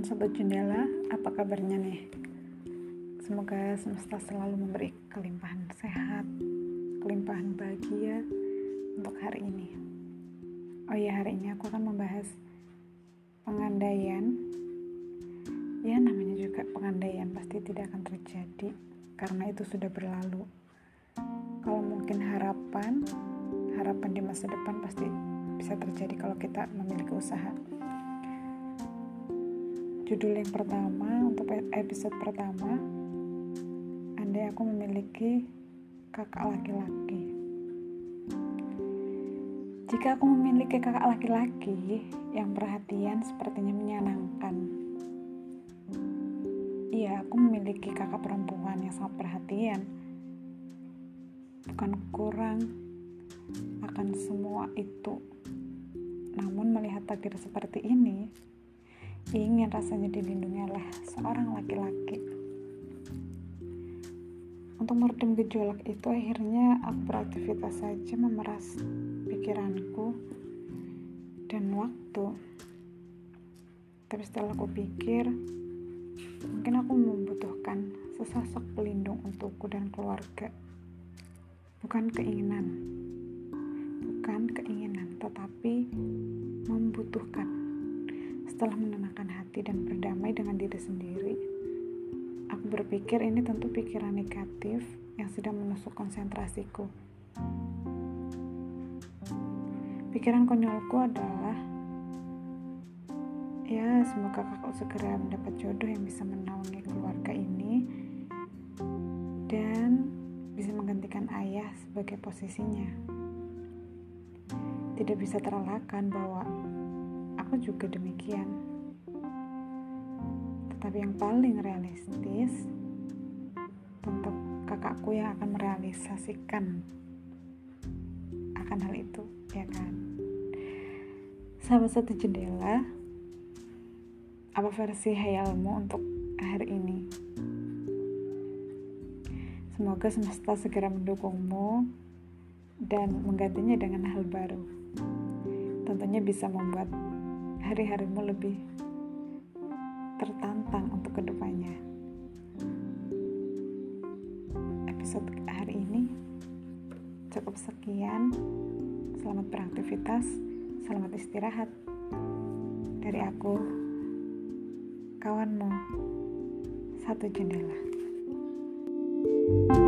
teman Sobat Jendela, apa kabarnya nih? Semoga semesta selalu memberi kelimpahan sehat, kelimpahan bahagia untuk hari ini. Oh ya, hari ini aku akan membahas pengandaian. Ya, namanya juga pengandaian, pasti tidak akan terjadi karena itu sudah berlalu. Kalau mungkin harapan di masa depan pasti bisa terjadi kalau kita memiliki usaha. Judul yang pertama untuk episode pertama, andai aku memiliki kakak laki-laki. Jika aku memiliki kakak laki-laki yang perhatian, sepertinya menyenangkan. Iya, aku memiliki kakak perempuan yang sangat perhatian, bukan kurang akan semua itu. Namun melihat takdir seperti ini, ingin rasanya dilindungi oleh seorang laki-laki. Untuk meredam gejolak itu, akhirnya aku beraktivitas saja memeras pikiranku dan waktu. Tapi setelah aku pikir, mungkin aku membutuhkan sesosok pelindung untukku dan keluarga. Bukan keinginan, tetapi membutuhkan. Setelah menenangkan hati dan berdamai dengan diri sendiri, aku berpikir ini tentu pikiran negatif yang sedang menusuk konsentrasiku. Pikiran konyolku adalah, ya, semoga kakak segera mendapat jodoh yang bisa menaungi keluarga ini dan bisa menggantikan ayah sebagai posisinya. Tidak bisa terelakkan bahwa aku juga demikian. Tetapi yang paling realistis, tentu kakakku yang akan merealisasikan akan hal itu, ya kan? Sahabat Satu Jendela, apa versi hayalmu untuk hari ini? Semoga semesta segera mendukungmu dan menggantinya dengan hal baru. Tentunya bisa membuat hari-harimu lebih tertantang untuk kedepannya. Episode hari ini cukup sekian. Selamat beraktivitas, selamat istirahat. Dari aku, kawanmu Satu Jendela.